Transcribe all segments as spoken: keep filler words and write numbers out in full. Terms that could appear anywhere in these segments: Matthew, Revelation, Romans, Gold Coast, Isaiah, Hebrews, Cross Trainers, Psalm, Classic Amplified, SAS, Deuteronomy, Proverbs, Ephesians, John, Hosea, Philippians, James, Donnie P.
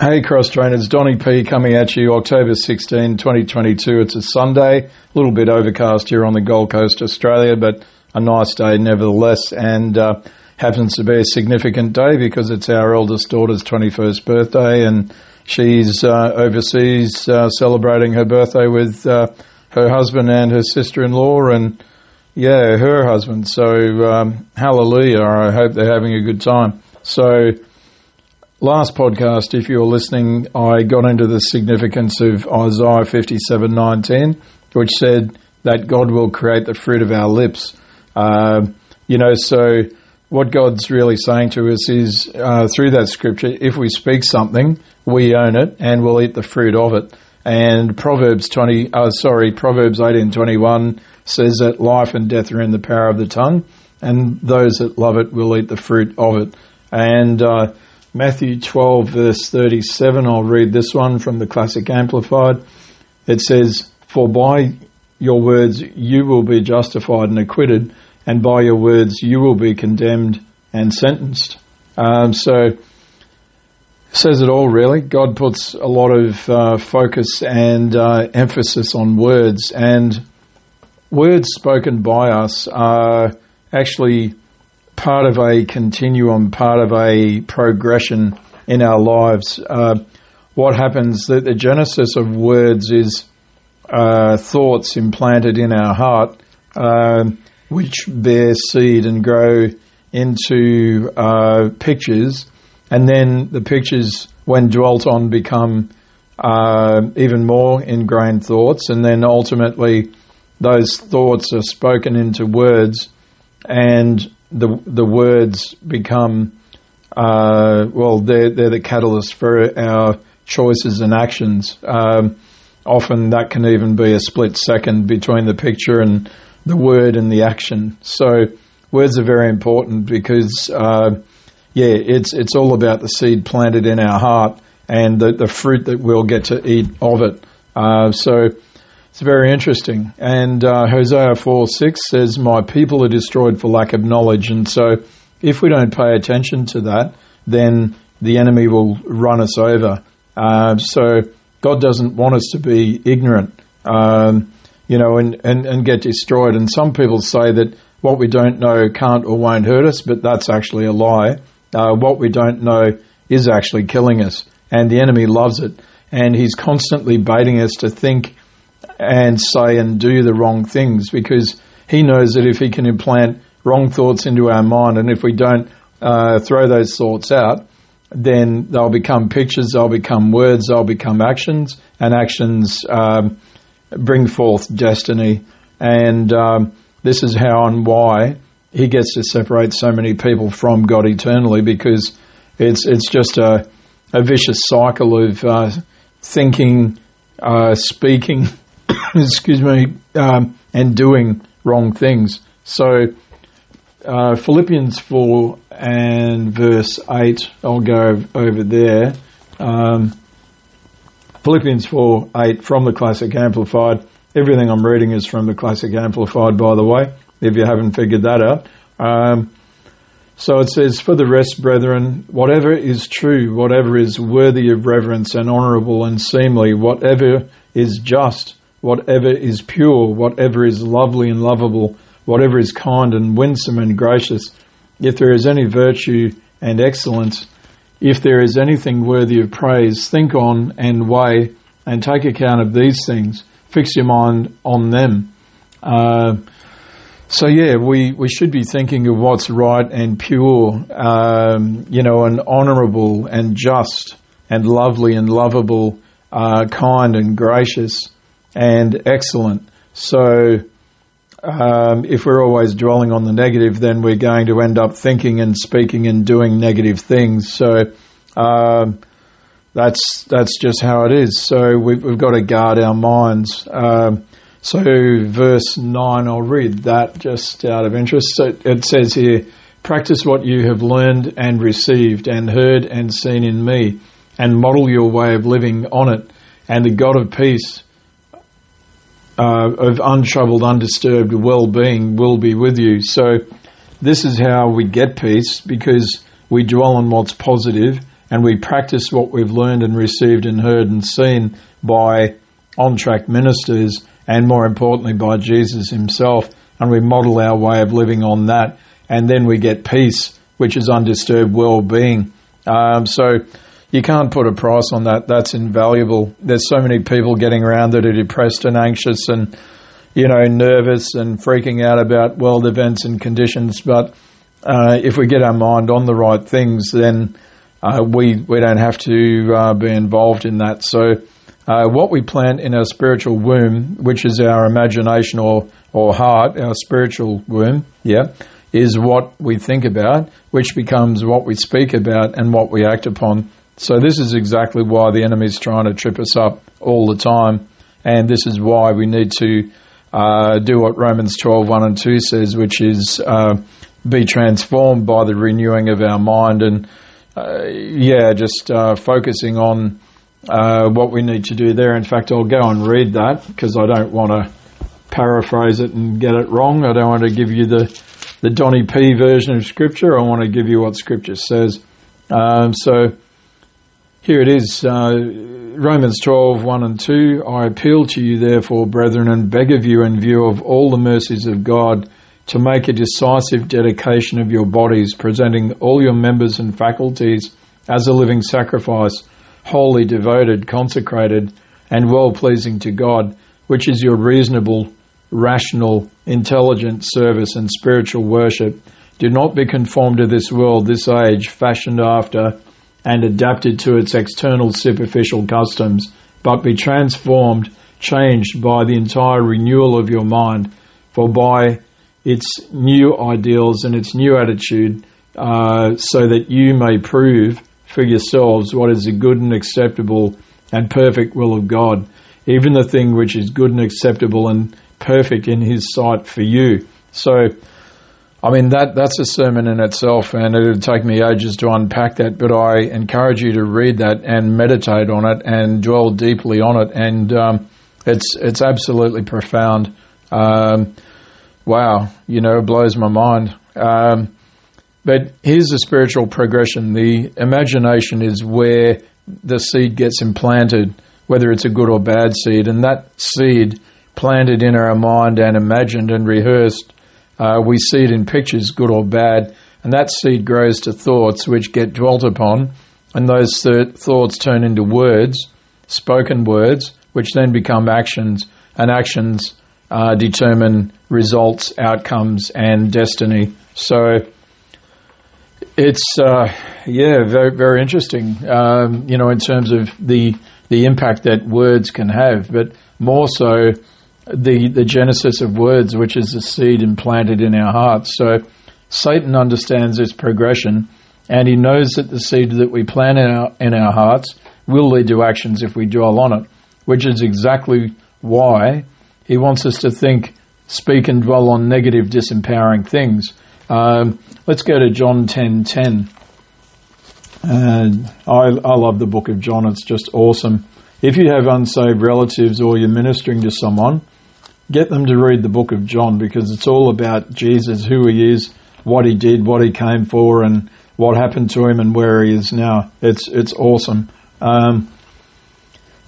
Hey, Cross Trainers, Donnie P coming at you, October sixteenth, twenty twenty-two. It's a Sunday, a little bit overcast here on the Gold Coast, Australia, but a nice day nevertheless, and uh, happens to be a significant day because it's our eldest daughter's twenty-first birthday, and she's uh, overseas uh, celebrating her birthday with uh, her husband and her sister-in-law, and yeah, her husband. So um, hallelujah, I hope they're having a good time. So last podcast, if you're listening, I got into the significance of Isaiah fifty-seven nineteen, which said that God will create the fruit of our lips. Uh, you know, so what God's really saying to us is uh, through that scripture, if we speak something, we own it and we'll eat the fruit of it. And Proverbs twenty, uh, sorry, Proverbs eighteen twenty-one says that life and death are in the power of the tongue, and those that love it will eat the fruit of it. And uh, Matthew twelve, verse thirty-seven, I'll read this one from the Classic Amplified. It says, "For by your words you will be justified and acquitted, and by your words you will be condemned and sentenced." Um, so, says it all really. God puts a lot of uh, focus and uh, emphasis on words, and words spoken by us are actually part of a continuum, part of a progression in our lives. Uh, what happens, that the genesis of words is uh, thoughts implanted in our heart, uh, which bear seed and grow into uh, pictures, and then the pictures, when dwelt on, become uh, even more ingrained thoughts, and then ultimately those thoughts are spoken into words, and the the words become, uh, well, they're, they're the catalyst for our choices and actions. Um, often that can even be a split second between the picture and the word and the action. So words are very important because, uh, yeah, it's it's all about the seed planted in our heart and the, the fruit that we'll get to eat of it. Uh, so it's very interesting. And uh, Hosea four six says, "My people are destroyed for lack of knowledge." And so if we don't pay attention to that, then the enemy will run us over. Uh, so God doesn't want us to be ignorant, um, you know, and, and, and get destroyed. And some people say that what we don't know can't or won't hurt us, but that's actually a lie. Uh, what we don't know is actually killing us, and the enemy loves it. And he's constantly baiting us to think and say and do the wrong things, because he knows that if he can implant wrong thoughts into our mind, and if we don't uh, throw those thoughts out, then they'll become pictures, they'll become words, they'll become actions, and actions um, bring forth destiny. And um, this is how and why he gets to separate so many people from God eternally, because it's it's just a, a vicious cycle of uh, thinking, uh, speaking, excuse me, um, and doing wrong things. So uh, Philippians four and verse eight, I'll go over there. Um, Philippians four, eight from the Classic Amplified. Everything I'm reading is from the Classic Amplified, by the way, if you haven't figured that out. Um, so it says, "For the rest, brethren, whatever is true, whatever is worthy of reverence and honourable and seemly, whatever is just, whatever is pure, whatever is lovely and lovable, whatever is kind and winsome and gracious, if there is any virtue and excellence, if there is anything worthy of praise, think on and weigh and take account of these things. Fix your mind on them." Uh, so yeah, we, we should be thinking of what's right and pure, um, you know, and honourable and just and lovely and lovable, uh, kind and gracious and excellent. So um, if we're always dwelling on the negative, then we're going to end up thinking and speaking and doing negative things. So um, that's that's just how it is. So we've, we've got to guard our minds. Um, so verse nine, I'll read that just out of interest. So it says here, "Practice what you have learned and received and heard and seen in me, and model your way of living on it, and the God of peace, Uh, of untroubled, undisturbed well-being will be with you." So this is how we get peace, because we dwell on what's positive and we practice what we've learned and received and heard and seen by on-track ministers, and more importantly by Jesus himself, and we model our way of living on that, and then we get peace, which is undisturbed well-being. Um, so you can't put a price on that. That's invaluable. There's so many people getting around that are depressed and anxious and, you know, nervous and freaking out about world events and conditions. But uh, if we get our mind on the right things, then uh, we, we don't have to uh, be involved in that. So uh, what we plant in our spiritual womb, which is our imagination or, or heart, our spiritual womb, yeah, is what we think about, which becomes what we speak about and what we act upon. So this is exactly why the enemy's trying to trip us up all the time. And this is why we need to uh, do what Romans twelve, one and two says, which is uh, be transformed by the renewing of our mind. And uh, yeah, just uh, focusing on uh, what we need to do there. In fact, I'll go and read that because I don't want to paraphrase it and get it wrong. I don't want to give you the, the Donnie P version of Scripture. I want to give you what Scripture says. Um, so... Here it is, uh, Romans twelve, one and two. I appeal to you, therefore, brethren, and beg of you in view of all the mercies of God, to make a decisive dedication of your bodies, presenting all your members and faculties as a living sacrifice, wholly devoted, consecrated, and well-pleasing to God, which is your reasonable, rational, intelligent service and spiritual worship. Do not be conformed to this world, this age, fashioned after and adapted to its external superficial customs, but be transformed, changed by the entire renewal of your mind, for by its new ideals and its new attitude, uh, so that you may prove for yourselves what is the good and acceptable and perfect will of God, even the thing which is good and acceptable and perfect in his sight for you. So, I mean, that that's a sermon in itself, and it would take me ages to unpack that, but I encourage you to read that and meditate on it and dwell deeply on it, and um, it's it's absolutely profound. Um, wow, you know, it blows my mind. Um, but here's the spiritual progression. The imagination is where the seed gets implanted, whether it's a good or bad seed, and that seed planted in our mind and imagined and rehearsed, Uh, we see it in pictures, good or bad, and that seed grows to thoughts which get dwelt upon, and those th- thoughts turn into words, spoken words, which then become actions, and actions uh, determine results, outcomes, and destiny. So it's, uh, yeah, very, very interesting, um, you know, in terms of the, the impact that words can have, but more so the the genesis of words, which is the seed implanted in our hearts. So Satan understands this progression, and he knows that the seed that we plant in our, in our hearts will lead to actions if we dwell on it, which is exactly why he wants us to think, speak, and dwell on negative, disempowering things. Um, let's go to John ten ten. Uh, I, I love the book of John. It's just awesome. If you have unsaved relatives or you're ministering to someone, get them to read the book of John, because it's all about Jesus, who he is, what he did, what he came for, and what happened to him and where he is now. It's it's awesome. Um,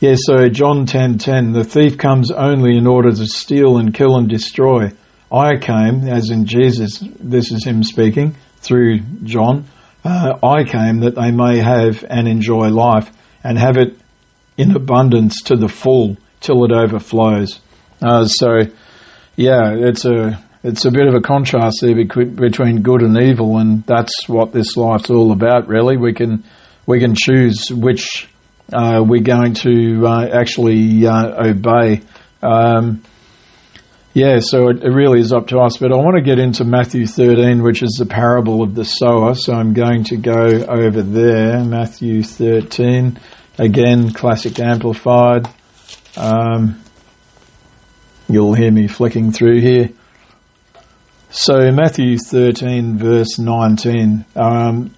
yeah, so John ten ten, the thief comes only in order to steal and kill and destroy. I came, as in Jesus, this is him speaking through John, uh, I came that they may have and enjoy life and have it in abundance to the full till it overflows. Uh, so, yeah, it's a it's a bit of a contrast there between good and evil, and that's what this life's all about, really. We can we can choose which uh, we're going to uh, actually uh, obey. Um, yeah, so it, it really is up to us. But I want to get into Matthew thirteen, which is the parable of the sower. So I'm going to go over there, Matthew thirteen. Again, Classic Amplified. Um, you'll hear me flicking through here. So Matthew thirteen, verse nineteen. Um,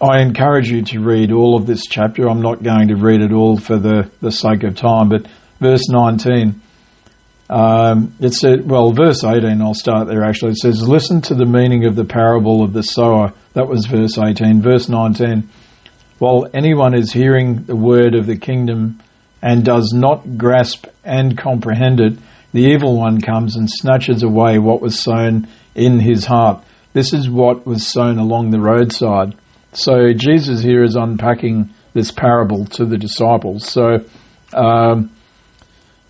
I encourage you to read all of this chapter. I'm not going to read it all for the, the sake of time, but verse nineteen. Um, it said, well, verse eighteen, I'll start there actually. It says, listen to the meaning of the parable of the sower. That was verse eighteen. Verse nineteen. while anyone is hearing the word of the kingdom and does not grasp and comprehend it, the evil one comes and snatches away what was sown in his heart. This is what was sown along the roadside. So Jesus here is unpacking this parable to the disciples. So um,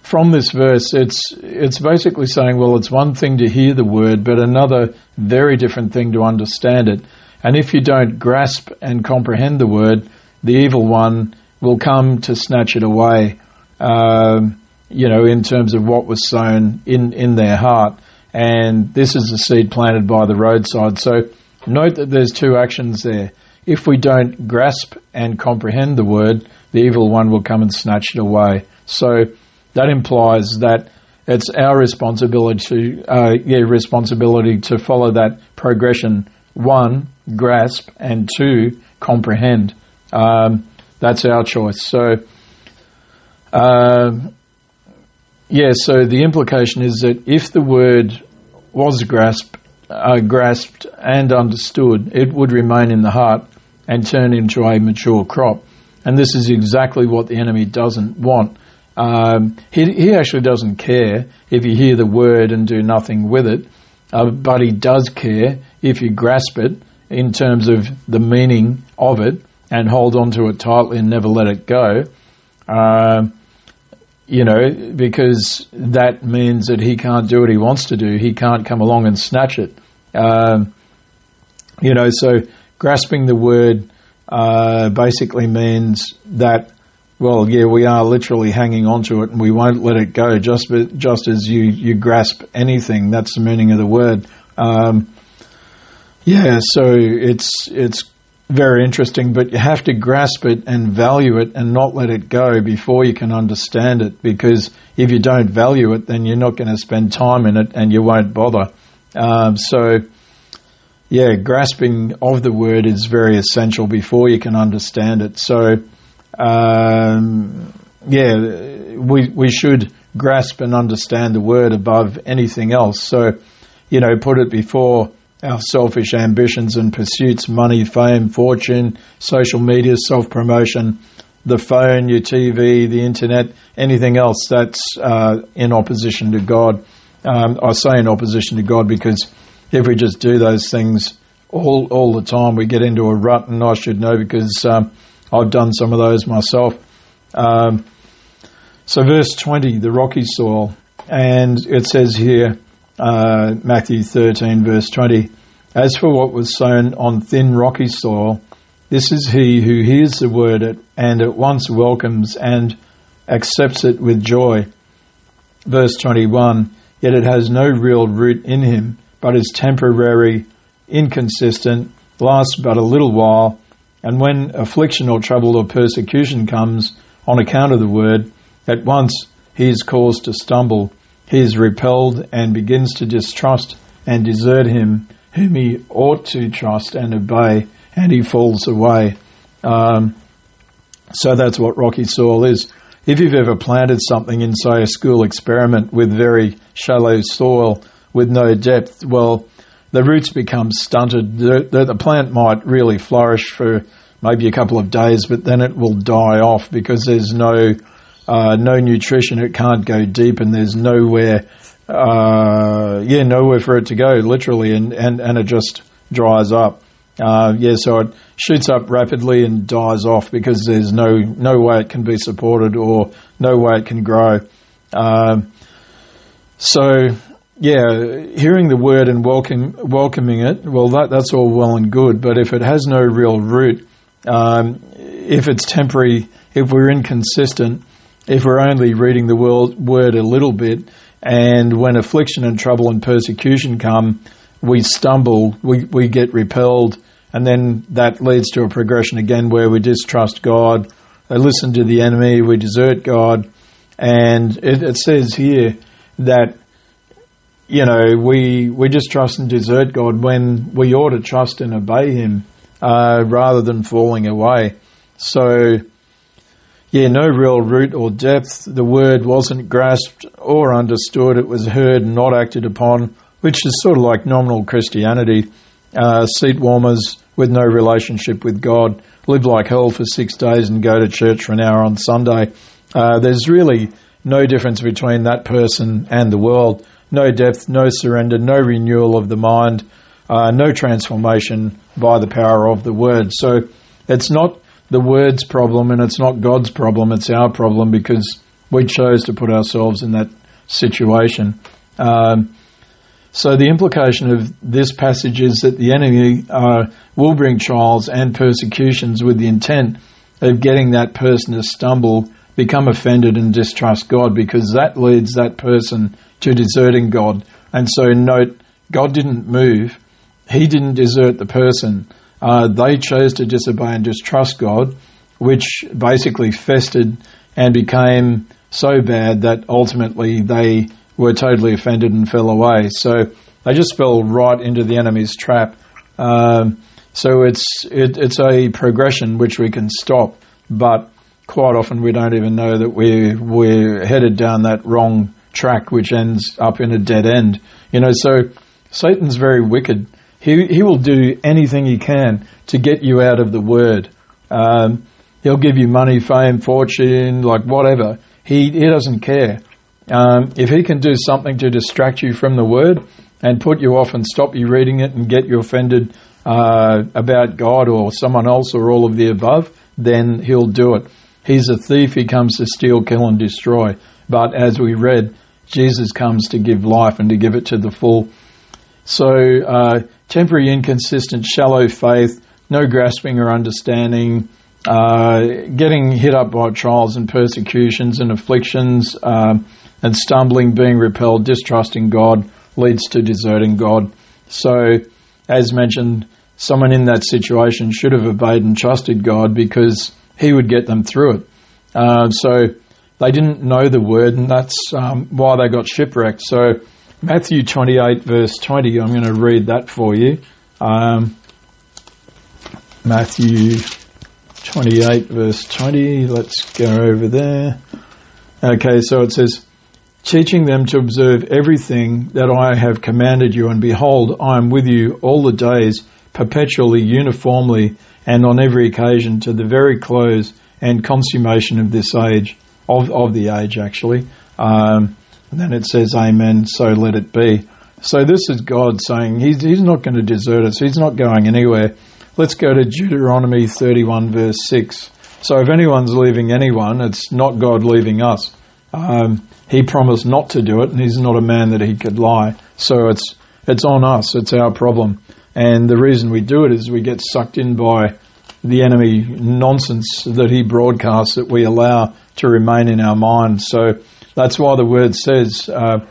from this verse, it's it's basically saying, well, it's one thing to hear the word, but another very different thing to understand it. And if you don't grasp and comprehend the word, the evil one will come to snatch it away, um, you know, in terms of what was sown in, in their heart. And this is the seed planted by the roadside. So note that there's two actions there. If we don't grasp and comprehend the word, the evil one will come and snatch it away. So that implies that it's our responsibility, uh, yeah, responsibility to follow that progression. One, grasp, and two, comprehend. Um, that's our choice. So, uh, yeah, so the implication is that if the word was grasped, Uh, grasped and understood, it would remain in the heart and turn into a mature crop. And this is exactly what the enemy doesn't want. Um, he, he actually doesn't care if you hear the word and do nothing with it, uh, but he does care if you grasp it in terms of the meaning of it and hold on to it tightly and never let it go, uh, you know, because that means that he can't do what he wants to do. He can't come along and snatch it. Um, you know, so grasping the word uh, basically means that, well, yeah, we are literally hanging on to it and we won't let it go. Just just as you, you grasp anything, that's the meaning of the word. Um, yeah, so it's it's very interesting, but you have to grasp it and value it and not let it go before you can understand it, because if you don't value it, then you're not going to spend time in it and you won't bother. Um, so, yeah, grasping of the word is very essential before you can understand it. So, um, yeah, we we should grasp and understand the word above anything else. So, you know, put it before our selfish ambitions and pursuits, money, fame, fortune, social media, self-promotion, the phone, your T V, the internet, anything else that's uh, in opposition to God. Um, I say in opposition to God because if we just do those things all all the time, we get into a rut, and I should know because um, I've done some of those myself. Um, so verse twenty, the rocky soil, and it says here, Uh, Matthew thirteen verse twenty, as for what was sown on thin rocky soil, this is he who hears the word and at once welcomes and accepts it with joy. Verse twenty-one, yet it has no real root in him, but is temporary, inconsistent, lasts but a little while, and when affliction or trouble or persecution comes on account of the word, at once he is caused to stumble. He is repelled and begins to distrust and desert him whom he ought to trust and obey, and he falls away. Um, so that's what rocky soil is. If you've ever planted something in, say, a school experiment with very shallow soil with no depth, well, the roots become stunted. The, the, the plant might really flourish for maybe a couple of days, but then it will die off because there's no Uh, no nutrition, it can't go deep, and there's nowhere, uh, yeah, nowhere for it to go, literally, and, and, and it just dries up. Uh, yeah, so it shoots up rapidly and dies off because there's no, no way it can be supported or no way it can grow. Um, so, yeah, hearing the word and welcome, welcoming it, well, that that's all well and good, but if it has no real root, um, if it's temporary, if we're inconsistent, if we're only reading the word a little bit, and when affliction and trouble and persecution come, we stumble, we, we get repelled, and then that leads to a progression again where we distrust God, we listen to the enemy, we desert God. And it, it says here that, you know, we, we distrust and desert God when we ought to trust and obey him uh, rather than falling away. So, yeah, no real root or depth. The word wasn't grasped or understood. It was heard and not acted upon, which is sort of like nominal Christianity. Uh, seat warmers, with no relationship with God, live like hell for six days and go to church for an hour on Sunday. Uh, there's really no difference between that person and the world. No depth, no surrender, no renewal of the mind, uh, no transformation by the power of the Word. So it's not the Word's problem and it's not God's problem. It's our problem because we chose to put ourselves in that situation. Um, so the implication of this passage is that the enemy uh, will bring trials and persecutions with the intent of getting that person to stumble, become offended and distrust God, because that leads that person to deserting God. And so note, God didn't move. He didn't desert the person. Uh, they chose to disobey and distrust God, which basically festered and became so bad that ultimately they were totally offended and fell away. So they just fell right into the enemy's trap. Um, so it's it, it's a progression which we can stop, but quite often we don't even know that we're, we're headed down that wrong track, which ends up in a dead end. You know, so Satan's very wicked. He he will do anything he can to get you out of the Word. Um, he'll give you money, fame, fortune, like whatever. He, he doesn't care. Um, if he can do something to distract you from the Word and put you off and stop you reading it and get you offended uh, about God or someone else or all of the above, then he'll do it. He's a thief. He comes to steal, kill and destroy. But as we read, Jesus comes to give life and to give it to the full. So uh, temporary, inconsistent, shallow faith, no grasping or understanding, uh, getting hit up by trials and persecutions and afflictions, um, and stumbling, being repelled, distrusting God leads to deserting God. So as mentioned, someone in that situation should have obeyed and trusted God because he would get them through it. Uh, so they didn't know the Word, and that's um, why they got shipwrecked. So Matthew twenty-eight verse twenty, I'm going to read that for you. Um, Matthew twenty-eight verse twenty, let's go over there. Okay, so it says, teaching them to observe everything that I have commanded you, and behold, I am with you all the days, perpetually, uniformly, and on every occasion to the very close and consummation of this age, of, of the age actually. Um, and then it says, amen, so let it be. So this is God saying, he's, he's not going to desert us. He's not going anywhere. Let's go to Deuteronomy thirty-one verse six. So if anyone's leaving anyone, it's not God leaving us. Um, he promised not to do it, and he's not a man that he could lie. So it's it's on us. It's our problem. And the reason we do it is we get sucked in by the enemy nonsense that he broadcasts that we allow to remain in our mind. So that's why the Word says, uh,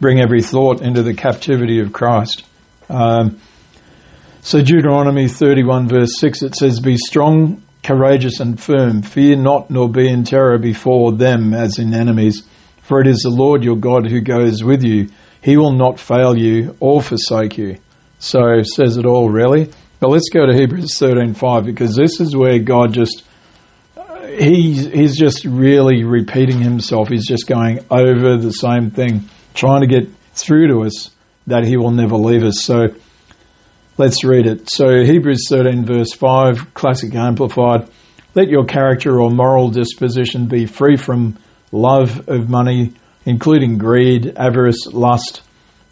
bring every thought into the captivity of Christ. Um, so Deuteronomy thirty-one verse six, it says, be strong, courageous and firm. Fear not, nor be in terror before them as in enemies. For it is the Lord your God who goes with you. He will not fail you or forsake you. So says it all, really. But let's go to Hebrews thirteen five, because this is where God just, he's, he's just really repeating himself. He's just going over the same thing, trying to get through to us that he will never leave us. So let's read it. So Hebrews thirteen verse five, Classic Amplified. Let your character or moral disposition be free from love of money, including greed, avarice, lust,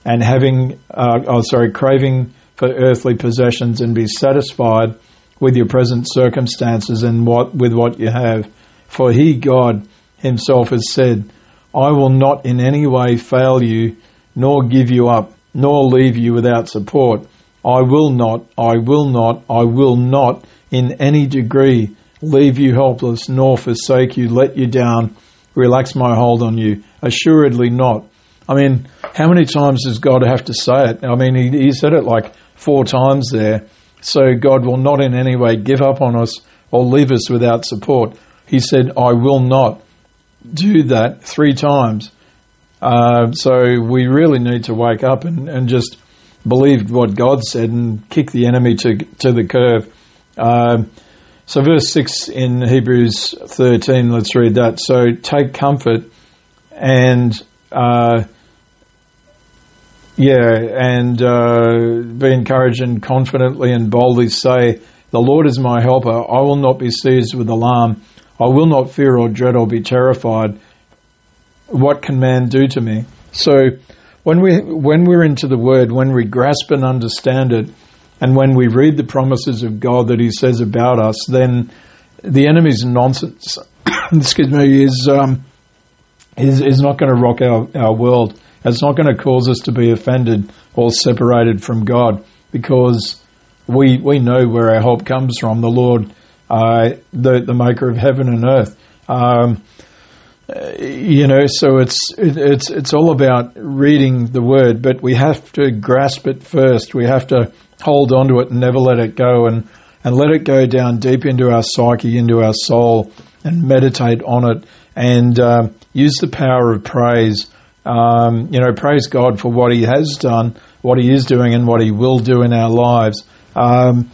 and having, uh, oh, sorry, craving for earthly possessions, and be satisfied with your present circumstances and what with what you have. For he, God himself, has said, I will not in any way fail you, nor give you up, nor leave you without support. I will not, I will not, I will not in any degree leave you helpless, nor forsake you, let you down, relax my hold on you. Assuredly not. I mean, how many times does God have to say it? I mean, he, he said it like four times there. So God will not in any way give up on us or leave us without support. He said, I will not do that three times. Uh, so we really need to wake up and, and just believe what God said and kick the enemy to, to the curve. Uh, so verse six in Hebrews thirteen, let's read that. So take comfort and... Uh, Yeah, and uh, be encouraged and confidently and boldly say, the Lord is my helper. I will not be seized with alarm. I will not fear or dread or be terrified. What can man do to me? So when, we, when we're into the Word, when we grasp and understand it, and when we read the promises of God that He says about us, then the enemy's nonsense excuse me, is, um, is, is not going to rock our, our world. It's not going to cause us to be offended or separated from God, because we we know where our help comes from, the Lord, uh, the, the maker of heaven and earth. Um, you know, so it's it's it's all about reading the Word, but we have to grasp it first. We have to hold on to it and never let it go, and, and let it go down deep into our psyche, into our soul, and meditate on it, and uh, use the power of praise. Um, you know, praise God for what He has done, what He is doing, and what He will do in our lives. Um,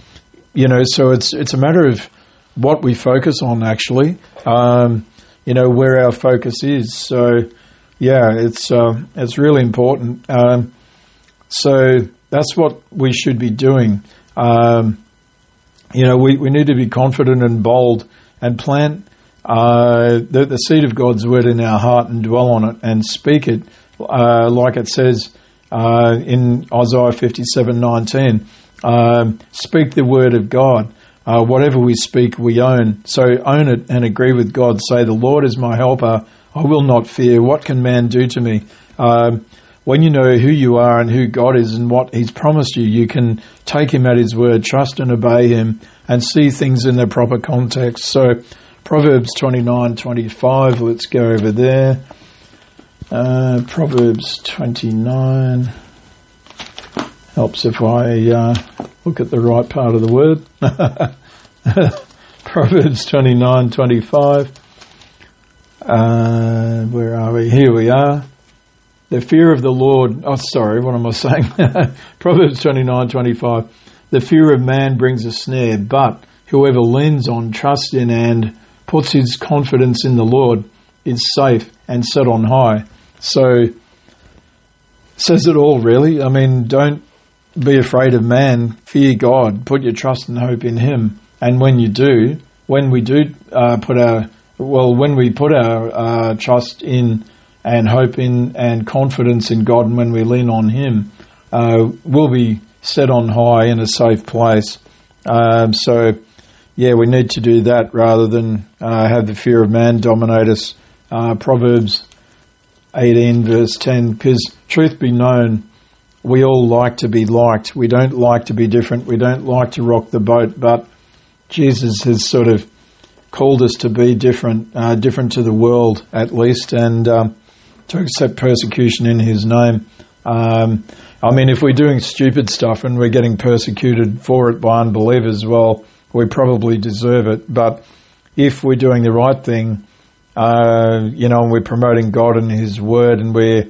you know, so it's it's a matter of what we focus on, actually. Um, you know, where our focus is. So, yeah, it's uh, it's really important. Um, so that's what we should be doing. Um, you know, we, we need to be confident and bold and plant Uh, the, the seed of God's word in our heart and dwell on it and speak it, uh, like it says uh, in Isaiah fifty-seven nineteen. Um, speak the word of God. Uh, whatever we speak, we own. So own it and agree with God. Say, the Lord is my helper. I will not fear. What can man do to me? Um, when you know who you are and who God is and what He's promised you, you can take Him at His word, trust and obey Him, and see things in their proper context. So Proverbs twenty-nine twenty-five, let's go over there. Uh, Proverbs twenty-nine, helps if I uh, look at the right part of the word. Proverbs twenty-nine twenty-five, uh, where are we? Here we are. The fear of the Lord, oh sorry, what am I saying? Proverbs twenty-nine twenty-five, the fear of man brings a snare, but whoever leans on, trusts in, and puts his confidence in the Lord is safe and set on high. So, says it all, really. I mean, don't be afraid of man. Fear God. Put your trust and hope in Him. And when you do, when we do uh, put our, well, when we put our uh, trust in and hope in and confidence in God, and when we lean on Him, uh, we'll be set on high in a safe place. Um, so, yeah, we need to do that rather than uh, have the fear of man dominate us. Uh, Proverbs eighteen, verse ten, because truth be known, we all like to be liked. We don't like to be different. We don't like to rock the boat, but Jesus has sort of called us to be different, uh, different to the world at least, and um, to accept persecution in His name. Um, I mean, if we're doing stupid stuff and we're getting persecuted for it by unbelievers, well, we probably deserve it. But if we're doing the right thing, uh, you know, and we're promoting God and His word, and we're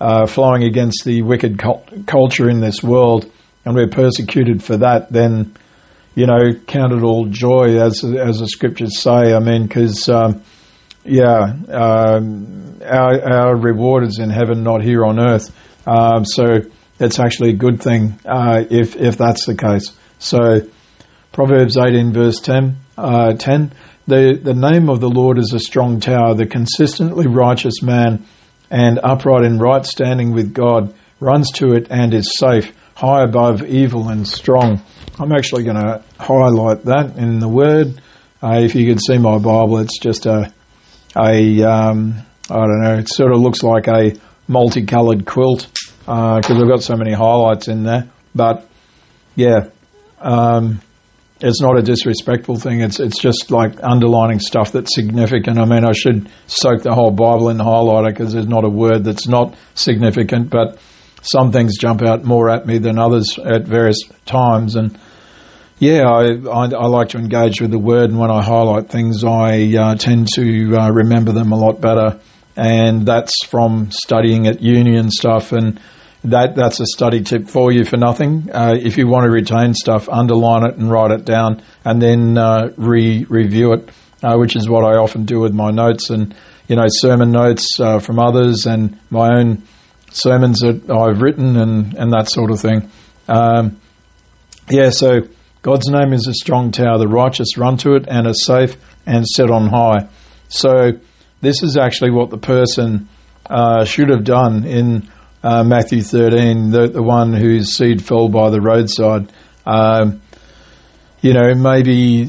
uh, flowing against the wicked col- culture in this world, and we're persecuted for that, then, you know, count it all joy, as as the scriptures say. I mean, because, um, yeah, um, our, our reward is in heaven, not here on earth. Um, so it's actually a good thing uh, if if that's the case. So Proverbs eighteen verse ten, uh, ten, the the name of the Lord is a strong tower. The consistently righteous man and upright in right standing with God runs to it and is safe, high above evil and strong. I'm actually going to highlight that in the Word. Uh, if you could see my Bible, it's just a a um, I don't know. It sort of looks like a multicolored quilt, because uh, we've got so many highlights in there. But yeah, um, it's not a disrespectful thing. It's it's just like underlining stuff that's significant. I mean, I should soak the whole Bible in the highlighter, because there's not a word that's not significant. But some things jump out more at me than others at various times. And yeah, I I, I like to engage with the Word, and when I highlight things, I uh, tend to uh, remember them a lot better. And that's from studying at uni and stuff, and that that's a study tip for you for nothing. Uh, if you want to retain stuff, underline it and write it down, and then uh, re-review it, uh, which is what I often do with my notes and, you know, sermon notes uh, from others and my own sermons that I've written and, and that sort of thing. Um, yeah, so God's name is a strong tower. The righteous run to it and are safe and set on high. So this is actually what the person uh, should have done in uh, Matthew thirteen, the, the one whose seed fell by the roadside. Um, you know, maybe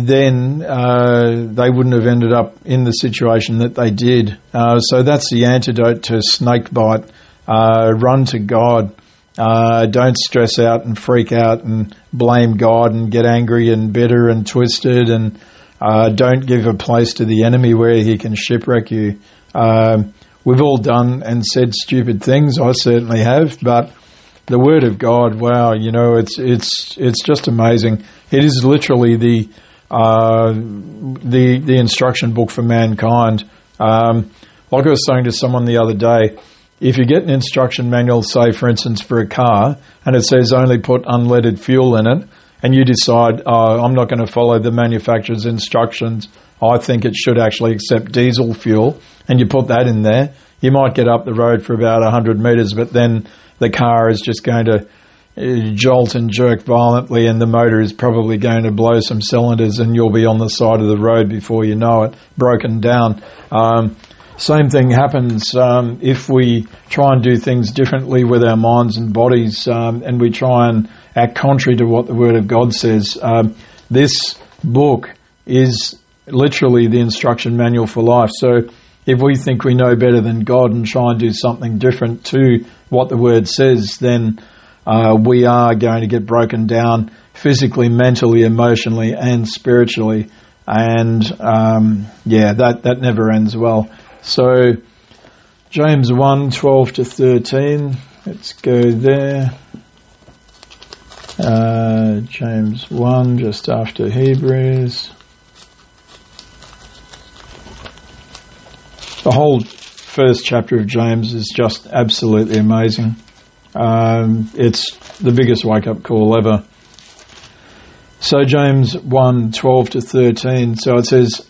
then uh, they wouldn't have ended up in the situation that they did. Uh, so that's the antidote to snake bite. Uh, run to God. Uh, don't stress out and freak out and blame God and get angry and bitter and twisted, and uh, don't give a place to the enemy where he can shipwreck you. Um, we've all done and said stupid things. I certainly have, but the Word of God, wow, you know, it's it's it's just amazing. It is literally the uh, the the instruction book for mankind. Um, like I was saying to someone the other day, if you get an instruction manual, say, for instance, for a car, and it says only put unleaded fuel in it, and you decide, oh, I'm not going to follow the manufacturer's instructions, I think it should actually accept diesel fuel, and you put that in there, you might get up the road for about one hundred metres, but then the car is just going to jolt and jerk violently, and the motor is probably going to blow some cylinders, and you'll be on the side of the road before you know it, broken down. Um Same thing happens um, if we try and do things differently with our minds and bodies, um, and we try and act contrary to what the Word of God says. Um, this book is literally the instruction manual for life. So if we think we know better than God and try and do something different to what the Word says, then uh, we are going to get broken down physically, mentally, emotionally, and spiritually. And um, yeah, that, that never ends well. So, James one, twelve to thirteen, let's go there. Uh, James one, just after Hebrews. The whole first chapter of James is just absolutely amazing. Um, it's the biggest wake-up call ever. So, James one, twelve to thirteen, so it says,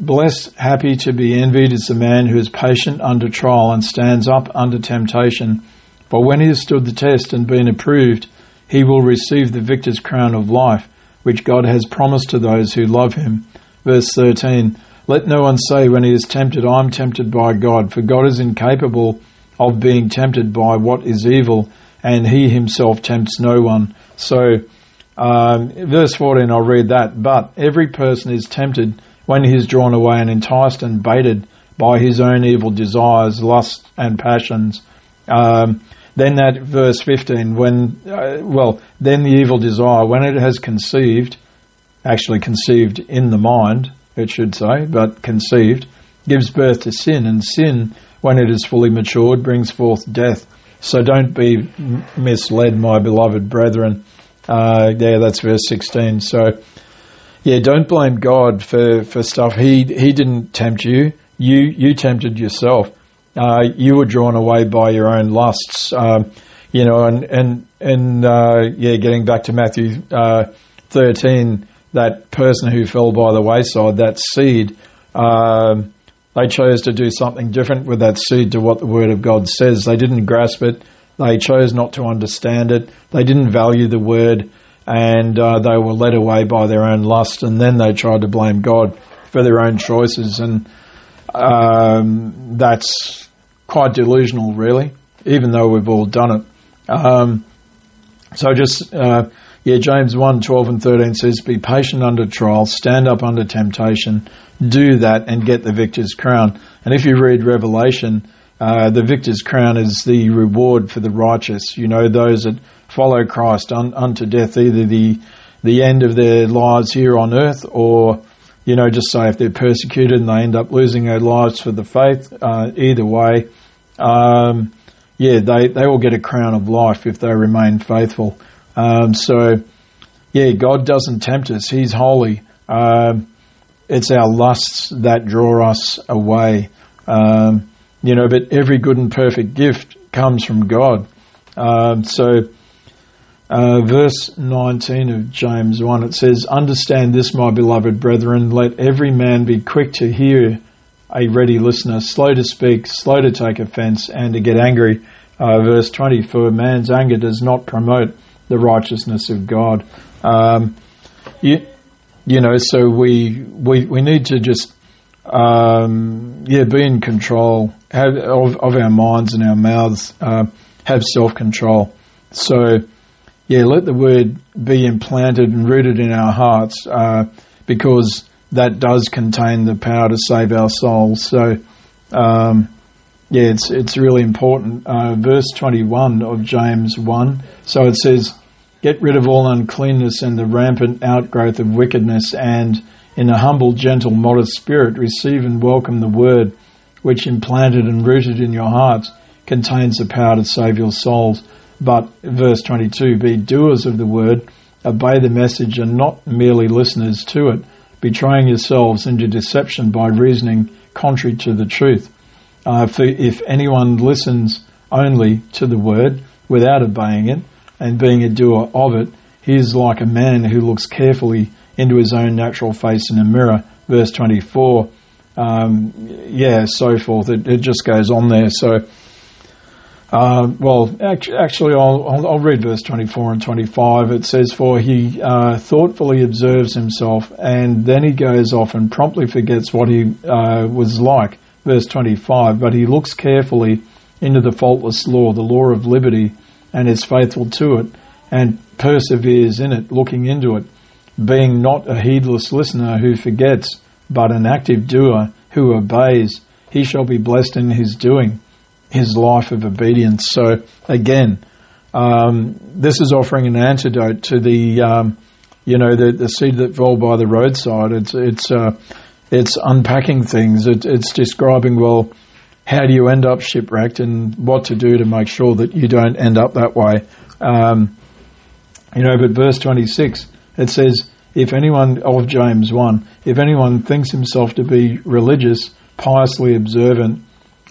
"Blessed, happy to be envied is the man who is patient under trial and stands up under temptation. For when he has stood the test and been approved, he will receive the victor's crown of life, which God has promised to those who love him." Verse thirteen, "Let no one say when he is tempted, I am tempted by God, for God is incapable of being tempted by what is evil, and he himself tempts no one." So, um, verse fourteen, I'll read that. "But every person is tempted when he is drawn away and enticed and baited by his own evil desires, lusts and passions." Um, then that verse fifteen, when, uh, well, "Then the evil desire, when it has conceived," actually conceived in the mind, it should say, but conceived, "gives birth to sin. And sin, when it is fully matured, brings forth death." So don't be misled, my beloved brethren. Uh, yeah, that's verse sixteen. So, yeah, don't blame God for, for stuff. He he didn't tempt you. You you tempted yourself. Uh, you were drawn away by your own lusts. Um, you know, and and and uh, yeah, getting back to Matthew uh, thirteen, that person who fell by the wayside, that seed, um, they chose to do something different with that seed to what the Word of God says. They didn't grasp it. They chose not to understand it. They didn't value the Word. And uh, they were led away by their own lust, and then they tried to blame God for their own choices, and um, that's quite delusional, really, even though we've all done it. Um, so just, uh, yeah, James one, twelve and thirteen says, "Be patient under trial, stand up under temptation, do that and get the victor's crown." And if you read Revelation, uh, the victor's crown is the reward for the righteous, you know, those that follow Christ un, unto death, either the the end of their lives here on earth, or, you know, just say if they're persecuted and they end up losing their lives for the faith, uh, either way, um, yeah, they, they all get a crown of life if they remain faithful. Um, so, yeah, God doesn't tempt us. He's holy. Um, it's our lusts that draw us away. Um, you know, but every good and perfect gift comes from God. Um, so... Uh, verse nineteen of James one, it says, "Understand this, my beloved brethren, let every man be quick to hear, a ready listener, slow to speak, slow to take offense, and to get angry, Uh, verse twenty, for man's anger does not promote the righteousness of God. Um, you, you know, so we, we, we need to just, um, yeah, be in control have, of, of our minds and our mouths, uh, have self-control. So, yeah, let the word be implanted and rooted in our hearts, uh, because that does contain the power to save our souls. So, um, yeah, it's it's really important. Uh, verse twenty-one of James one. So it says, get rid of all uncleanness and the rampant outgrowth of wickedness, and in a humble, gentle, modest spirit, receive and welcome the word which, implanted and rooted in your hearts, contains the power to save your souls. But verse twenty-two, be doers of the word, obey the message and not merely listeners to it, betraying yourselves into deception by reasoning contrary to the truth. Uh, for if anyone listens only to the word without obeying it and being a doer of it, he is like a man who looks carefully into his own natural face in a mirror. Verse twenty-four, um, yeah, so forth. It, it just goes on there. So, uh, well, act- actually, I'll, I'll, I'll read verse twenty-four and twenty-five. It says, for he uh, thoughtfully observes himself, and then he goes off and promptly forgets what he uh, was like. Verse twenty-five, but he looks carefully into the faultless law, the law of liberty, and is faithful to it, and perseveres in it, looking into it, being not a heedless listener who forgets, but an active doer who obeys. He shall be blessed in his doing, his life of obedience. So again, um, this is offering an antidote to the, um, you know, the, the seed that fell by the roadside. It's it's. Uh, It's unpacking things. It, it's describing, well, how do you end up shipwrecked and what to do to make sure that you don't end up that way. Um, you know, but verse twenty-six, it says, if anyone, of James one, if anyone thinks himself to be religious, piously observant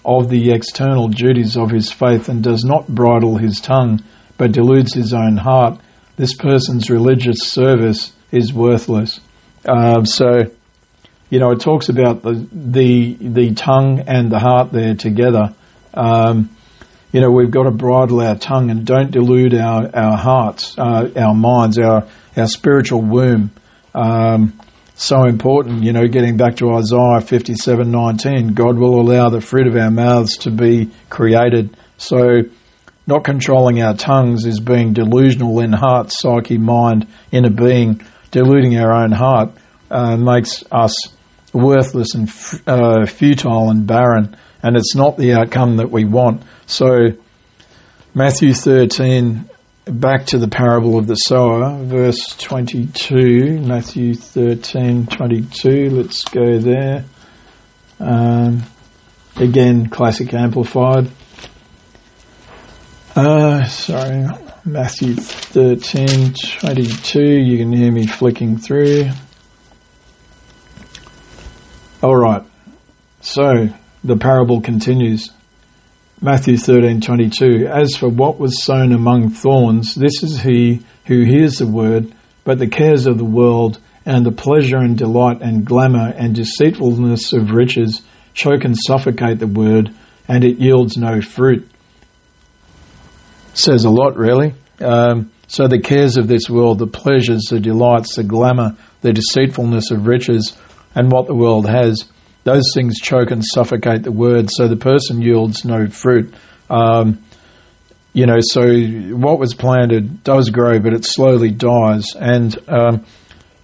of the external duties of his faith and does not bridle his tongue, but deludes his own heart, this person's religious service is worthless. Uh, so... You know, it talks about the the the tongue and the heart there together. Um, you know, we've got to bridle our tongue and don't delude our our hearts, uh, our minds, our our spiritual womb. Um, so important. You know, getting back to Isaiah fifty-seven nineteen, God will allow the fruit of our mouths to be created. So, not controlling our tongues is being delusional in heart, psyche, mind, inner being, deluding our own heart. Uh, makes us worthless and f- uh, futile and barren, and it's not the outcome that we want. So Matthew thirteen, back to the parable of the sower, verse twenty-two, Matthew thirteen, twenty-two, let's go there. Um, again, Classic Amplified. Uh, sorry, Matthew thirteen, twenty-two, you can hear me flicking through. All right, so the parable continues. Matthew thirteen twenty-two. As for what was sown among thorns, this is he who hears the word, but the cares of the world and the pleasure and delight and glamour and deceitfulness of riches choke and suffocate the word, and it yields no fruit. Says a lot, really. Um, so the cares of this world, the pleasures, the delights, the glamour, the deceitfulness of riches, and what the world has, those things choke and suffocate the word, so the person yields no fruit. Um, you know, so what was planted does grow, but it slowly dies. And um,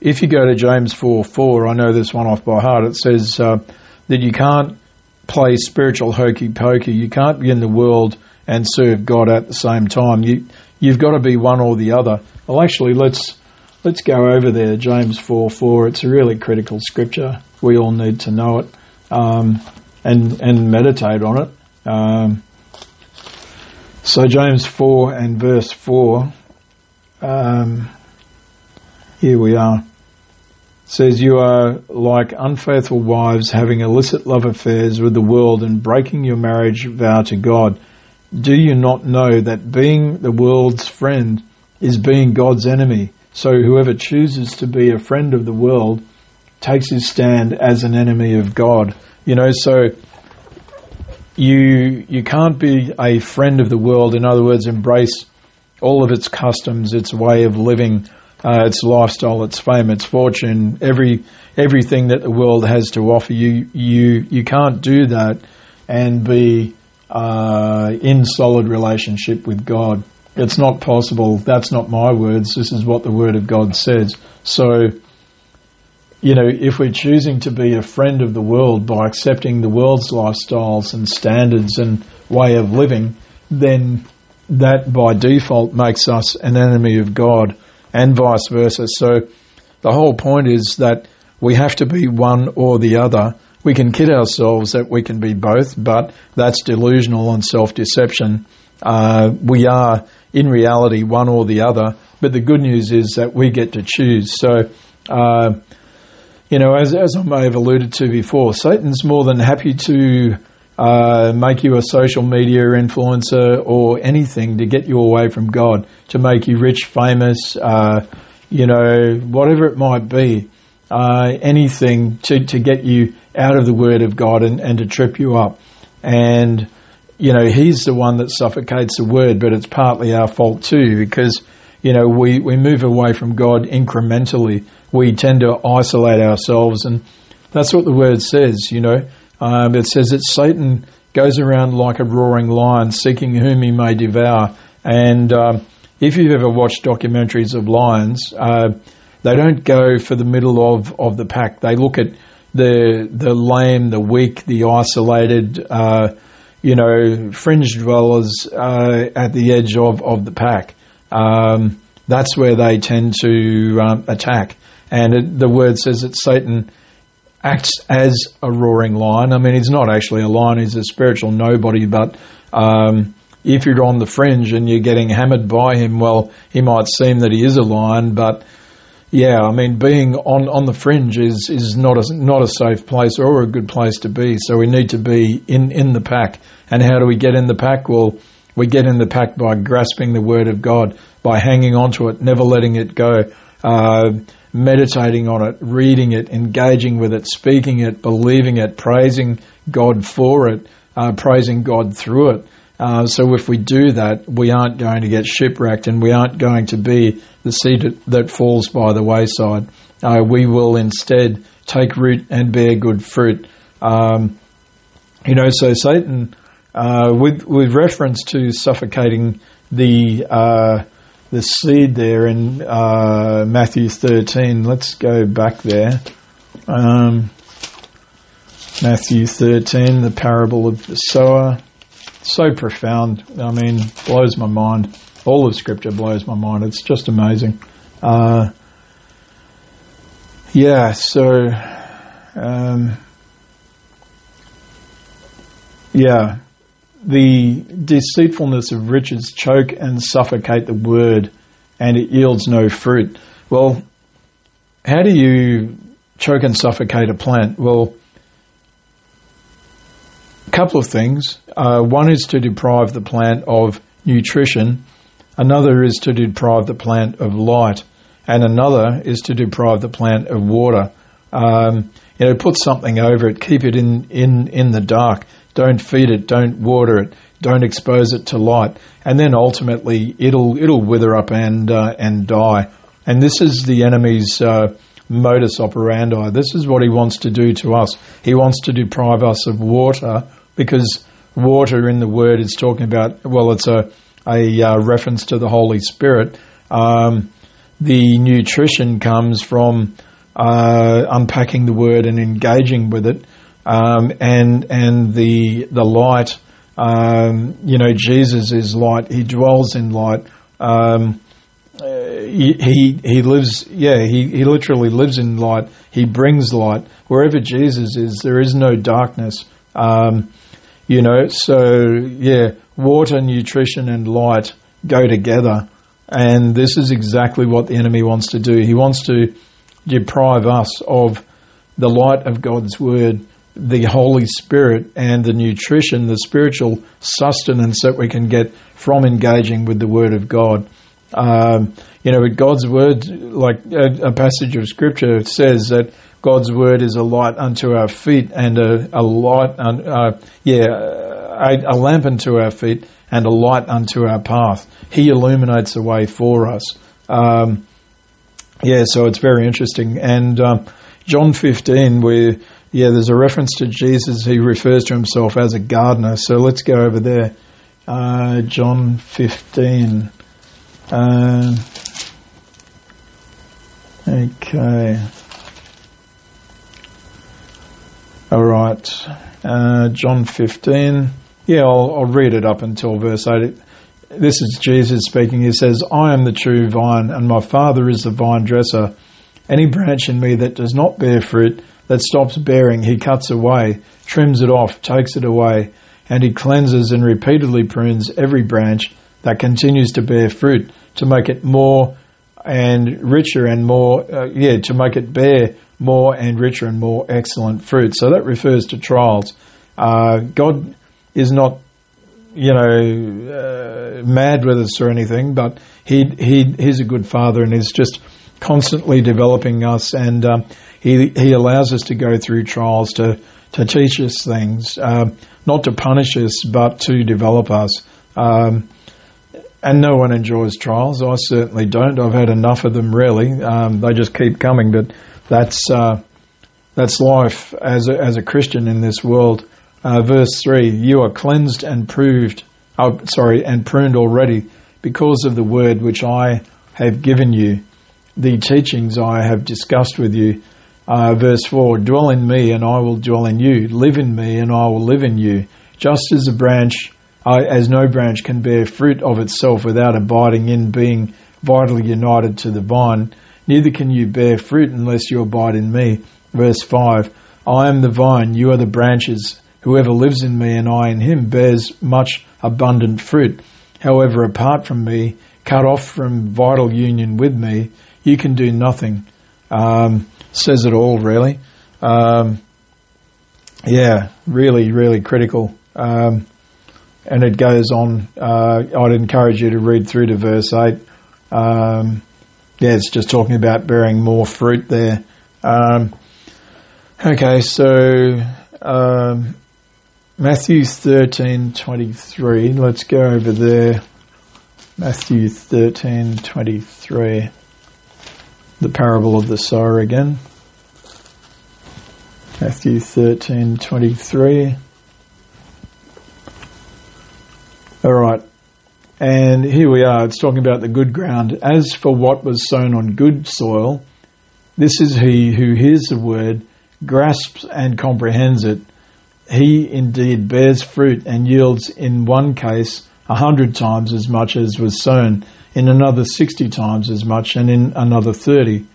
if you go to James four four, I know this one off by heart, it says uh, that you can't play spiritual hokey-pokey. You can't be in the world and serve God at the same time. You, you've got to be one or the other. Well, actually, let's... Let's go over there, James four four. It's a really critical scripture. We all need to know it um, and and meditate on it. Um, so James four and verse four, um, here we are. It says, you are like unfaithful wives having illicit love affairs with the world and breaking your marriage vow to God. Do you not know that being the world's friend is being God's enemy? So whoever chooses to be a friend of the world takes his stand as an enemy of God. You know, so You you can't be a friend of the world. In other words, embrace all of its customs, its way of living, uh, its lifestyle, its fame, its fortune, every everything that the world has to offer you. You you can't do that and be uh, in solid relationship with God. It's not possible. That's not my words. This is what the Word of God says. So, you know, if we're choosing to be a friend of the world by accepting the world's lifestyles and standards and way of living, then that by default makes us an enemy of God, and vice versa. So the whole point is that we have to be one or the other. We can kid ourselves that we can be both, but that's delusional and self-deception. Uh, we are, in reality, one or the other, but the good news is that we get to choose. So, uh, You know, as, as I may have alluded to before, Satan's more than happy to uh, make you a social media influencer or anything to get you away from God, to make you rich, famous, uh, you know, whatever it might be, uh, anything to, to get you out of the Word of God and, and to trip you up. And, you know, he's the one that suffocates the Word, but it's partly our fault too, because, you know, we, we move away from God incrementally. We tend to isolate ourselves, and that's what the Word says, you know. Um, it says that Satan goes around like a roaring lion, seeking whom he may devour. And um, if you've ever watched documentaries of lions, uh, they don't go for the middle of, of the pack. They look at the the lame, the weak, the isolated, uh, you know, fringe dwellers uh, at the edge of, of the pack. Um, that's where they tend to um, attack. And it, the Word says that Satan acts as a roaring lion. I mean, he's not actually a lion, he's a spiritual nobody, but um, if you're on the fringe and you're getting hammered by him, well, he might seem that he is a lion, but yeah, I mean, being on, on the fringe is, is not a, not a safe place or a good place to be. So we need to be in, in the pack. And how do we get in the pack? Well, we get in the pack by grasping the Word of God, by hanging on to it, never letting it go, uh, meditating on it, reading it, engaging with it, speaking it, believing it, praising God for it, uh, praising God through it. Uh, so if we do that, we aren't going to get shipwrecked, and we aren't going to be the seed that falls by the wayside. Uh, we will instead take root and bear good fruit. Um, you know, so Satan, uh, with, with reference to suffocating the... Uh, the seed there in uh, Matthew thirteen. Let's go back there. Um, Matthew thirteen, the parable of the sower. So profound. I mean, blows my mind. All of Scripture blows my mind. It's just amazing. Uh, yeah, so... Um, yeah. The deceitfulness of riches choke and suffocate the Word, and it yields no fruit. Well, how do you choke and suffocate a plant? Well, a couple of things. Uh, one is to deprive the plant of nutrition. Another is to deprive the plant of light. And another is to deprive the plant of water. Um, you know, put something over it. Keep it in, in, in the dark. Don't feed it, don't water it, don't expose it to light, and then ultimately it'll it'll wither up and uh, and die. And this is the enemy's uh, modus operandi. This is what he wants to do to us. He wants to deprive us of water, because water in the Word is talking about, well, it's a a uh, reference to the Holy Spirit. Um, the nutrition comes from uh, unpacking the Word and engaging with it. Um, and and the the light, um, you know, Jesus is light. He dwells in light. Um, uh, he he lives. Yeah, he, he literally lives in light. He brings light wherever Jesus is. There is no darkness. Um, you know, so yeah, water, nutrition, and light go together. And this is exactly what the enemy wants to do. He wants to deprive us of the light of God's Word, the Holy Spirit, and the nutrition, the spiritual sustenance that we can get from engaging with the Word of God. Um, you know, with God's Word, like a, a passage of Scripture says that God's Word is a light unto our feet and a, a light, un, uh, yeah, a, a lamp unto our feet and a light unto our path. He illuminates the way for us. Um, yeah, so it's very interesting. And um, John fifteen, where, yeah, there's a reference to Jesus. He refers to himself as a gardener. So let's go over there. Uh, John fifteen. Uh, okay. All right. Uh, John fifteen. Yeah, I'll, I'll read it up until verse eight. This is Jesus speaking. He says, I am the true vine, and my Father is the vine dresser. Any branch in me that does not bear fruit, that stops bearing, he cuts away, trims it off, takes it away, and he cleanses and repeatedly prunes every branch that continues to bear fruit, to make it more and richer and more, uh, yeah, to make it bear more and richer and more excellent fruit. So that refers to trials. Uh, God is not, you know, uh, mad with us or anything, but he he he's a good father, and he's just constantly developing us, and um, he he allows us to go through trials to to teach us things, um, not to punish us, but to develop us. Um, and no one enjoys trials. I certainly don't. I've had enough of them, really. Um, they just keep coming, but that's uh, that's life as a, as a Christian in this world. Uh, verse three: You are cleansed and proved. Oh, sorry, and pruned already, because of the word which I have given you, the teachings I have discussed with you. Uh, verse four, dwell in me and I will dwell in you. Live in me and I will live in you. Just as a branch, uh, as no branch can bear fruit of itself without abiding in being vitally united to the vine, neither can you bear fruit unless you abide in me. Verse five, I am the vine, you are the branches. Whoever lives in me and I in him bears much abundant fruit. However, apart from me, cut off from vital union with me, you can do nothing. Um, says it all, really. Um, yeah, really, really critical. Um, and it goes on. Uh, I'd encourage you to read through to verse eight. Um, yeah, it's just talking about bearing more fruit there. Um, okay, so um, Matthew thirteen twenty-three. Let's go over there. Matthew thirteen twenty-three. The parable of the sower again. Matthew thirteen twenty-three. All right. And here we are. It's talking about the good ground. As for what was sown on good soil, this is he who hears the word, grasps and comprehends it. He indeed bears fruit and yields in one case a hundred times as much as was sown, in another sixty times as much, and in another thirty.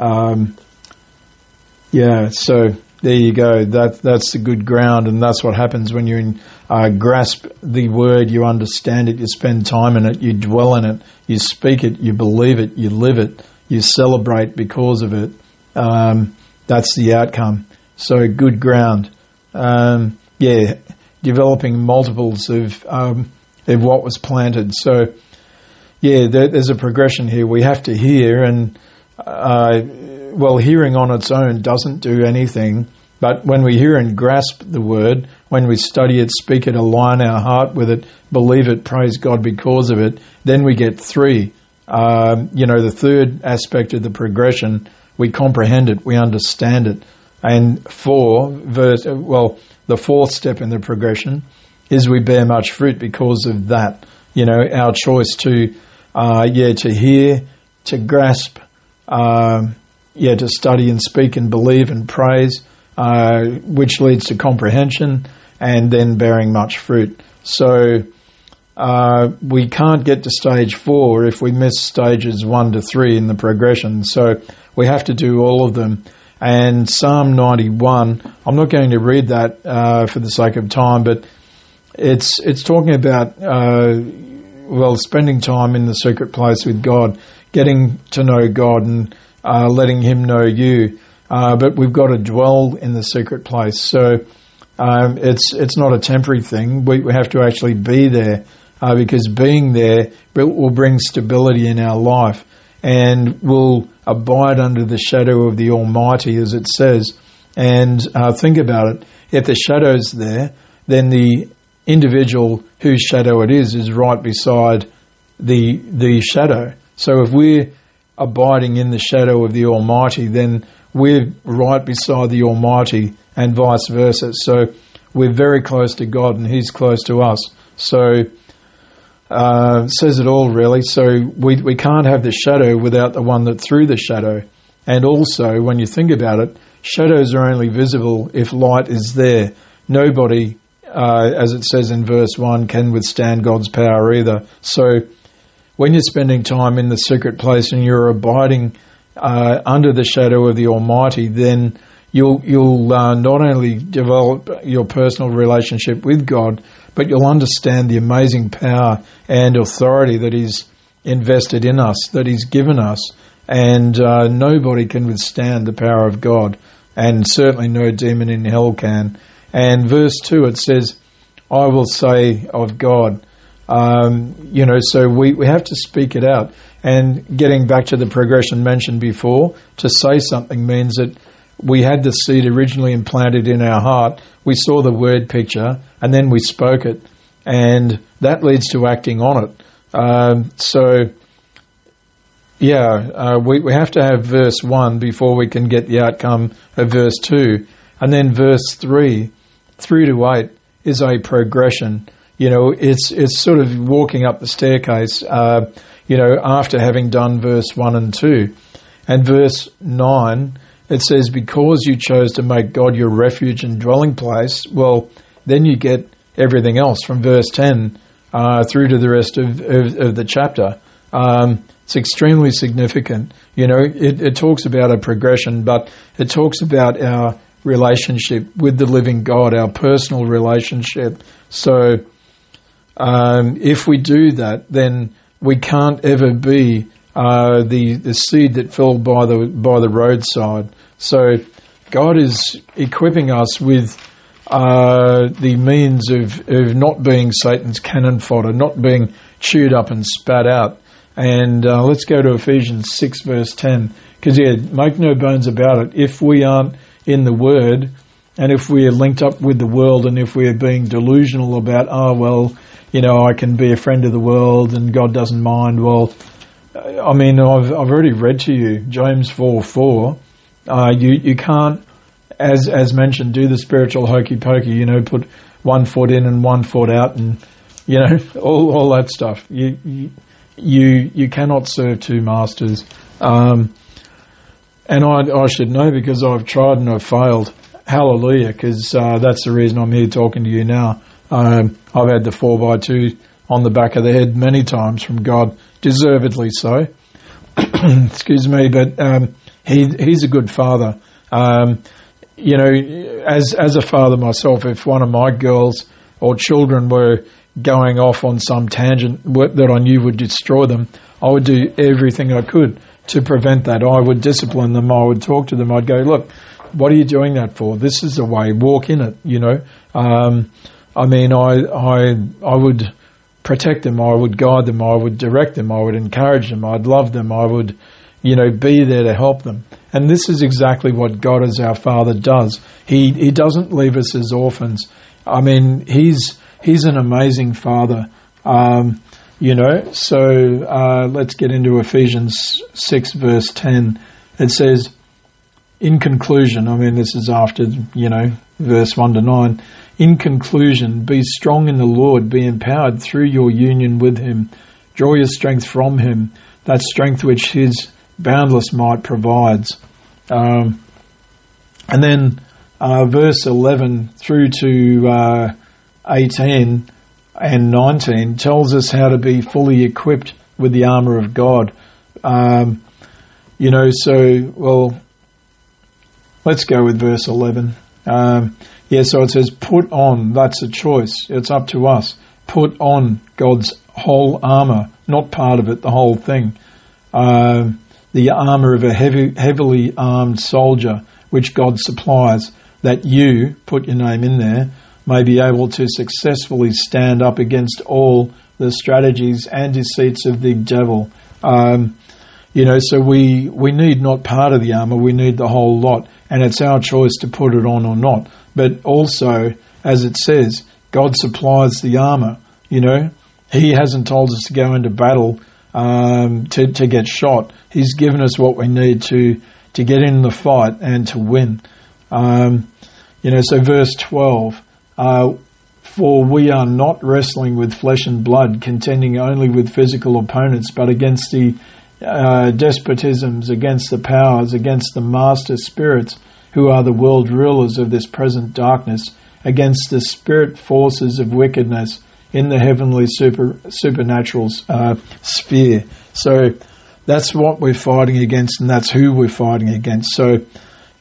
Um, yeah, so there you go. That That's the good ground, and that's what happens when you in, uh, grasp the word, you understand it, you spend time in it, you dwell in it, you speak it, you believe it, you live it, you celebrate because of it. Um, that's the outcome. So good ground. Um, yeah, developing multiples of, um, of what was planted. So yeah, there's a progression here. We have to hear, and uh, well, hearing on its own doesn't do anything. But when we hear and grasp the word, when we study it, speak it, align our heart with it, believe it, praise God because of it, then we get three. Um, you know, the third aspect of the progression, we comprehend it, we understand it. And four, verse, well, the fourth step in the progression is we bear much fruit because of that. You know, our choice to Uh, yeah, to hear, to grasp, um, yeah, to study and speak and believe and praise, uh, which leads to comprehension and then bearing much fruit. So uh, we can't get to stage four if we miss stages one to three in the progression. So we have to do all of them. And Psalm ninety-one, I'm not going to read that uh, for the sake of time, but it's it's talking about Uh, well, spending time in the secret place with God, getting to know God and uh, letting him know you. Uh, but we've got to dwell in the secret place. So um, it's it's not a temporary thing. We, we have to actually be there uh, because being there will bring stability in our life and will abide under the shadow of the Almighty, as it says. And uh, think about it. If the shadow's there, then the individual whose shadow it is is right beside the the shadow. So if we're abiding in the shadow of the Almighty, then we're right beside the Almighty, and vice versa. So we're very close to God and He's close to us. So uh says it all, really. So we we can't have the shadow without the one that threw the shadow. And also, when you think about it, shadows are only visible if light is there. Nobody, uh, as it says in verse one, can withstand God's power either. So when you're spending time in the secret place and you're abiding uh, under the shadow of the Almighty, then you'll you'll uh, not only develop your personal relationship with God, but you'll understand the amazing power and authority that He's invested in us, that He's given us. And uh, nobody can withstand the power of God, and certainly no demon in hell can. And verse two, it says, I will say of God. Um, you know, so we, we have to speak it out. And getting back to the progression mentioned before, to say something means that we had the seed originally implanted in our heart, we saw the word picture, and then we spoke it. And that leads to acting on it. Um, so... Yeah, uh, we, we have to have verse one before we can get the outcome of verse two. And then verse three, three to eight, is a progression. You know, it's it's sort of walking up the staircase, uh, you know, after having done verse one and two. And verse nine, it says, because you chose to make God your refuge and dwelling place, well, then you get everything else from verse ten uh, through to the rest of, of, of the chapter. Um, it's extremely significant. You know, it, it talks about a progression, but it talks about our relationship with the living God, our personal relationship. So um, if we do that, then we can't ever be uh, the the seed that fell by the by the roadside. So God is equipping us with uh, the means of, of not being Satan's cannon fodder, not being chewed up and spat out. And uh, let's go to Ephesians six, verse ten. Because, yeah, make no bones about it. If we aren't in the Word, and if we are linked up with the world, and if we are being delusional about, oh, well, you know, I can be a friend of the world and God doesn't mind. Well, I mean, I've I've already read to you James four, four. Uh, you, you can't, as, as mentioned, do the spiritual hokey-pokey, you know, put one foot in and one foot out and, you know, all, all that stuff. You... you You you cannot serve two masters, um, and I I should know because I've tried and I've failed. Hallelujah, because uh, that's the reason I'm here talking to you now. Um, I've had the four by two on the back of the head many times from God, deservedly so. Excuse me, but um, he he's a good father. Um, you know, as as a father myself, if one of my girls or children were going off on some tangent that I knew would destroy them, I would do everything I could to prevent that. I would discipline them. I would talk to them. I'd go, look, what are you doing that for? This is the way. Walk in it, you know. Um, I mean, I, I, I would protect them. I would guide them. I would direct them. I would encourage them. I'd love them. I would, you know, be there to help them. And this is exactly what God as our Father does. He, he doesn't leave us as orphans. I mean, he's... He's an amazing father, um, you know. So uh, let's get into Ephesians six, verse ten. It says, in conclusion, I mean, this is after, you know, verse one to nine. In conclusion, be strong in the Lord, be empowered through your union with him. Draw your strength from him, that strength which his boundless might provides. Um, and then uh, verse eleven through to... Uh, eighteen and nineteen tells us how to be fully equipped with the armor of God. Um, you know, so, well, let's go with verse eleven. Um, yeah, so it says, put on, that's a choice. It's up to us. Put on God's whole armor, not part of it, the whole thing. Um, the armor of a heavy, heavily armed soldier, which God supplies, that you, put your name in there, may be able to successfully stand up against all the strategies and deceits of the devil. Um, you know, so we, we need not part of the armor, we need the whole lot, and it's our choice to put it on or not. But also, as it says, God supplies the armor, you know. He hasn't told us to go into battle um, to, to get shot. He's given us what we need to, to get in the fight and to win. Um, you know, so verse twelve, uh, for we are not wrestling with flesh and blood, contending only with physical opponents, but against the uh, despotisms, against the powers, against the master spirits who are the world rulers of this present darkness, against the spirit forces of wickedness in the heavenly super, supernatural uh, sphere. So that's what we're fighting against, and that's who we're fighting against. So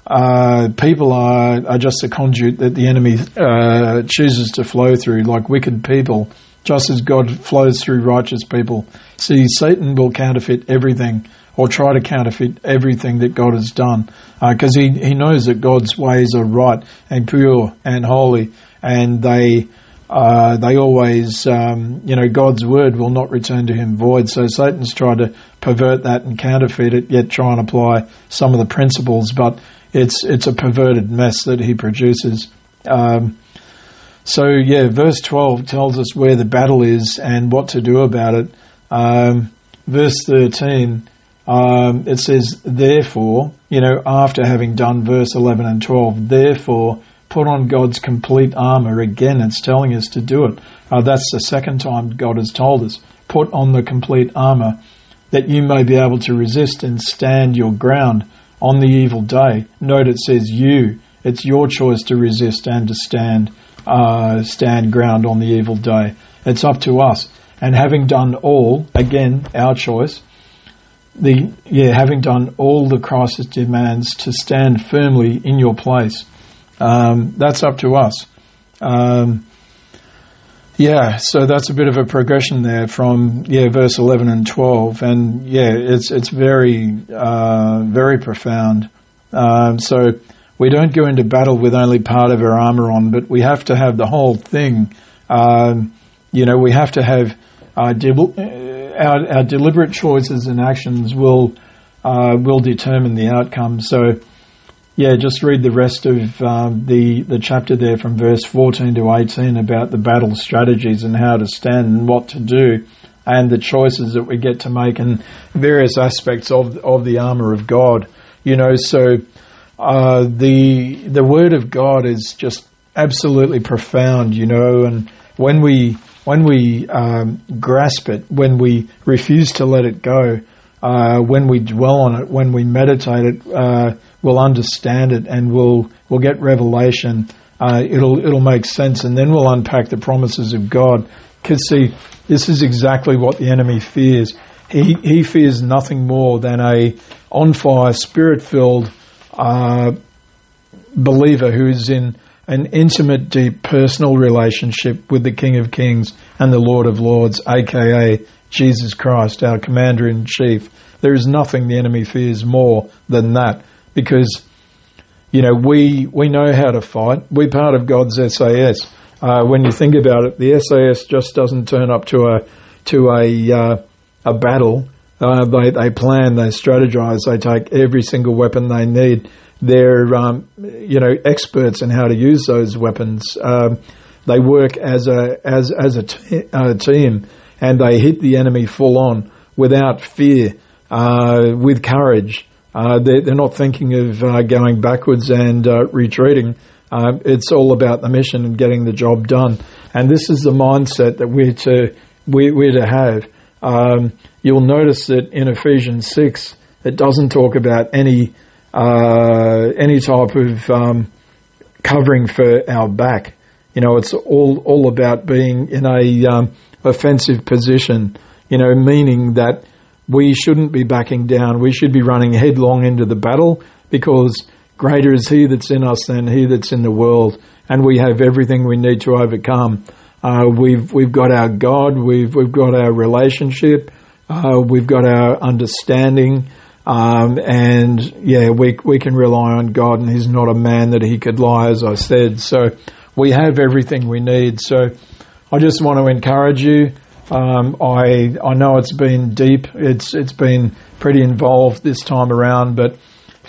uh, people are, are just a conduit that the enemy uh, chooses to flow through, like wicked people, just as God flows through righteous people. See, Satan will counterfeit everything, or try to counterfeit everything that God has done, because uh, he, he knows that God's ways are right and pure and holy, and they uh, they always, um, you know, God's word will not return to him void. So Satan's tried to pervert that and counterfeit it, yet try and apply some of the principles, but it's it's a perverted mess that he produces. Um, so, yeah, verse twelve tells us where the battle is and what to do about it. Um, verse thirteen Um, it says, therefore, you know, after having done verse eleven and twelve, therefore put on God's complete armor. Again, it's telling us to do it. Uh, that's the second time God has told us, put on the complete armor that you may be able to resist and stand your ground on the evil day. Note it says you, it's your choice to resist and to stand, uh, stand ground on the evil day. It's up to us. And having done all, again, our choice, The yeah, having done all the crisis demands to stand firmly in your place. Um, that's up to us. Um, yeah, so that's a bit of a progression there from yeah verse eleven and twelve, and yeah, it's it's very uh, very profound. Um, so we don't go into battle with only part of our armor on, but we have to have the whole thing. Um, you know, we have to have uh, double. Our, our deliberate choices and actions will uh, will determine the outcome. So, yeah, just read the rest of um, the the chapter there from verse fourteen to eighteen about the battle strategies and how to stand and what to do, and the choices that we get to make and various aspects of of the armor of God. You know, so uh, the the word of God is just absolutely profound. You know, and when we When we um, grasp it, when we refuse to let it go, uh, when we dwell on it, when we meditate it, uh, we'll understand it and we'll we'll get revelation. Uh, it'll it'll make sense, and then we'll unpack the promises of God. Because see, this is exactly what the enemy fears. He he fears nothing more than a on fire, spirit filled uh, believer who is in an intimate, deep, personal relationship with the King of Kings and the Lord of Lords, aka Jesus Christ, our Commander-in-Chief. There is nothing the enemy fears more than that, because, you know, we we know how to fight. We're part of God's S A S. Uh, when you think about it, the S A S just doesn't turn up to a to a uh, a battle. Uh, they they plan, they strategize, they take every single weapon they need. They're, um, you know, experts in how to use those weapons. Um, they work as a as as a, te- a team, and they hit the enemy full on without fear, uh, with courage. Uh, they're, they're not thinking of uh, going backwards and uh, retreating. Um, it's all about the mission and getting the job done. And this is the mindset that we're to we're, we're to have. Um, you'll notice that in Ephesians six, it doesn't talk about any. Uh, any type of um, covering for our back. You know, it's all all about being in a um, offensive position, you know, meaning that we shouldn't be backing down. We should be running headlong into the battle, because greater is he that's in us than he that's in the world, and we have everything we need to overcome. Uh, we've we've got our God, we've we've got our relationship, uh, we've got our understanding. Um, and yeah, we, we can rely on God, and he's not a man that he could lie, as I said. So we have everything we need. So I just want to encourage you. Um, I, I know it's been deep. It's, it's been pretty involved this time around, but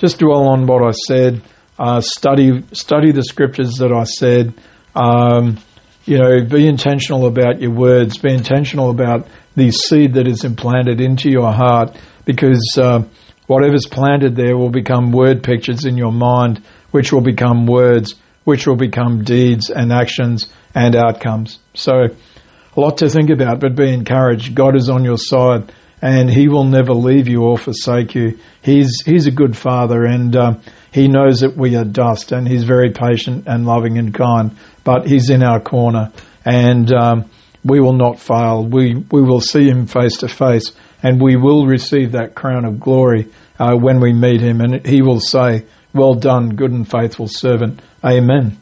just dwell on what I said, uh, study, study the scriptures that I said, um, You know, be intentional about your words. Be intentional about the seed that is implanted into your heart, because uh, whatever's planted there will become word pictures in your mind, which will become words, which will become deeds and actions and outcomes. So a lot to think about, but be encouraged. God is on your side, and He will never leave you or forsake you. He's He's a good Father, and uh, He knows that we are dust, and He's very patient and loving and kind. But He's in our corner, and um, we will not fail. We we will see Him face to face, and we will receive that crown of glory uh, when we meet Him, and He will say, "Well done, good and faithful servant." Amen.